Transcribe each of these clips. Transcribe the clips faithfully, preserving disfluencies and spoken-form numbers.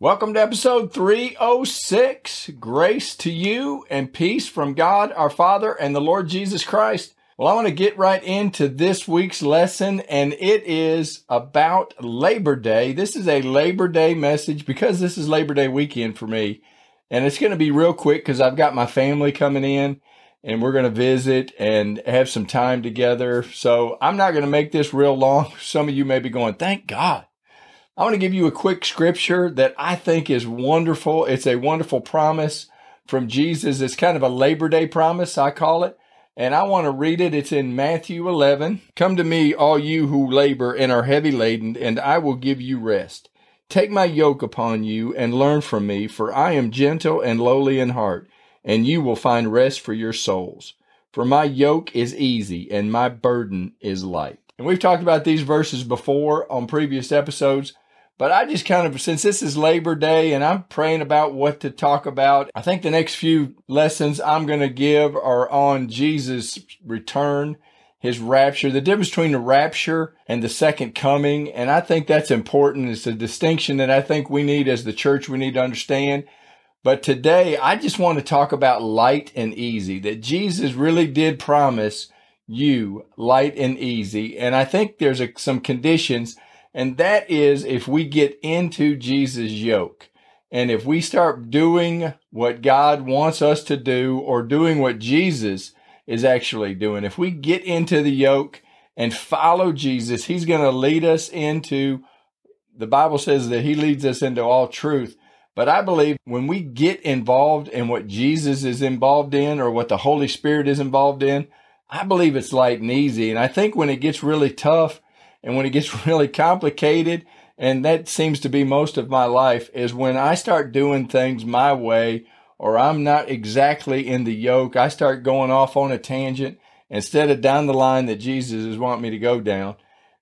Welcome to episode three oh six, Grace to You and Peace from God, our Father, and the Lord Jesus Christ. Well, I want to get right into this week's lesson, and it is about Labor Day. This is a Labor Day message because this is Labor Day weekend for me, and it's going to be real quick because I've got my family coming in, and we're going to visit and have some time together. So I'm not going to make this real long. Some of you may be going, thank God. I want to give you a quick scripture that I think is wonderful. It's a wonderful promise from Jesus. It's kind of a Labor Day promise, I call it. And I want to read it. It's in Matthew eleven. Come to me, all you who labor and are heavy laden, and I will give you rest. Take my yoke upon you and learn from me, for I am gentle and lowly in heart, and you will find rest for your souls. For my yoke is easy and my burden is light. And we've talked about these verses before on previous episodes. But I just kind of, since this is Labor Day and I'm praying about what to talk about, I think the next few lessons I'm going to give are on Jesus' return, his rapture, the difference between the rapture and the second coming. And I think that's important. It's a distinction that I think we need as the church, we need to understand. But today, I just want to talk about light and easy, that Jesus really did promise you light and easy. And I think there's a, some conditions. And that is if we get into Jesus' yoke and if we start doing what God wants us to do or doing what Jesus is actually doing. If we get into the yoke and follow Jesus, he's going to lead us into, the Bible says that he leads us into all truth. But I believe when we get involved in what Jesus is involved in or what the Holy Spirit is involved in, I believe it's light and easy. And I think when it gets really tough, and when it gets really complicated, and that seems to be most of my life, is when I start doing things my way, or I'm not exactly in the yoke, I start going off on a tangent instead of down the line that Jesus is wanting me to go down.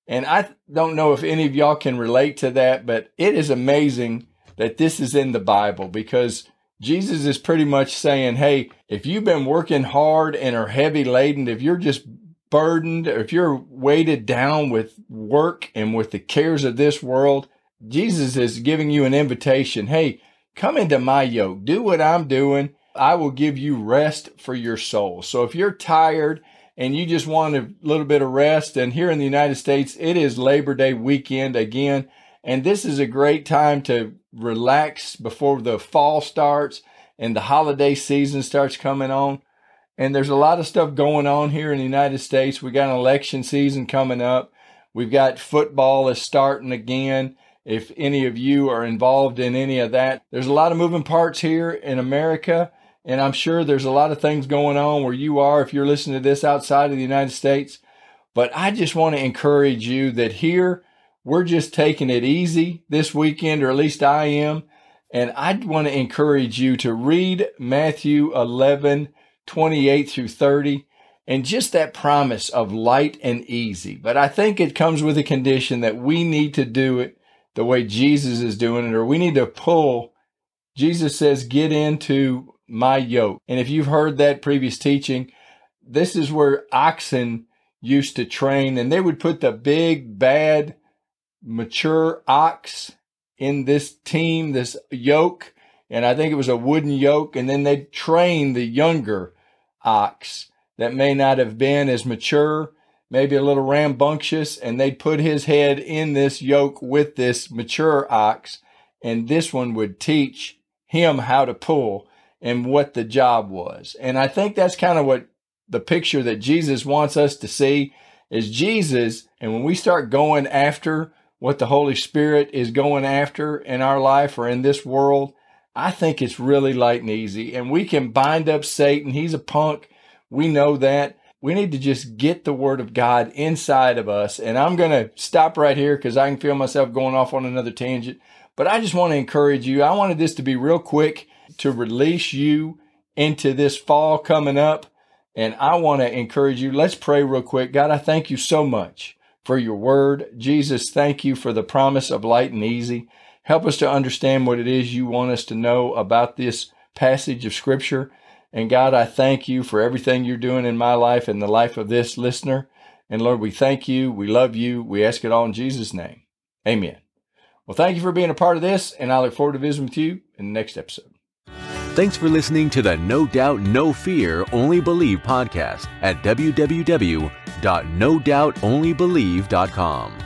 And I don't know if any of y'all can relate to that, but it is amazing that this is in the Bible because Jesus is pretty much saying, hey, if you've been working hard and are heavy laden, if you're just burdened, or if you're weighted down with work and with the cares of this world, Jesus is giving you an invitation. Hey, come into my yoke. Do what I'm doing. I will give you rest for your soul. So if you're tired and you just want a little bit of rest, and here in the United States, it is Labor Day weekend again, and this is a great time to relax before the fall starts and the holiday season starts coming on. And there's a lot of stuff going on here in the United States. We got an election season coming up. We've got football is starting again. If any of you are involved in any of that, there's a lot of moving parts here in America. And I'm sure there's a lot of things going on where you are if you're listening to this outside of the United States. But I just want to encourage you that here we're just taking it easy this weekend, or at least I am. And I want to encourage you to read Matthew eleven, twenty-eight through thirty, and just that promise of light and easy. But I think it comes with a condition that we need to do it the way Jesus is doing it, or we need to pull. Jesus says, get into my yoke. And if you've heard that previous teaching, this is where oxen used to train, and they would put the big, bad, mature ox in this team, this yoke. And I think it was a wooden yoke. And then they trained the younger ox that may not have been as mature, maybe a little rambunctious, and they'd put his head in this yoke with this mature ox, and this one would teach him how to pull and what the job was. And I think that's kind of what the picture that Jesus wants us to see is Jesus, and when we start going after what the Holy Spirit is going after in our life or in this world, I think it's really light and easy, and we can bind up Satan. He's a punk. We know that. We need to just get the word of God inside of us. And I'm going to stop right here because I can feel myself going off on another tangent. But I just want to encourage you. I wanted this to be real quick to release you into this fall coming up. And I want to encourage you. Let's pray real quick. God, I thank you so much for your word. Jesus, thank you for the promise of light and easy. Help us to understand what it is you want us to know about this passage of Scripture. And God, I thank you for everything you're doing in my life and the life of this listener. And Lord, we thank you. We love you. We ask it all in Jesus' name. Amen. Well, thank you for being a part of this, and I look forward to visiting with you in the next episode. Thanks for listening to the No Doubt, No Fear, Only Believe podcast at w w w dot no doubt only believe dot com.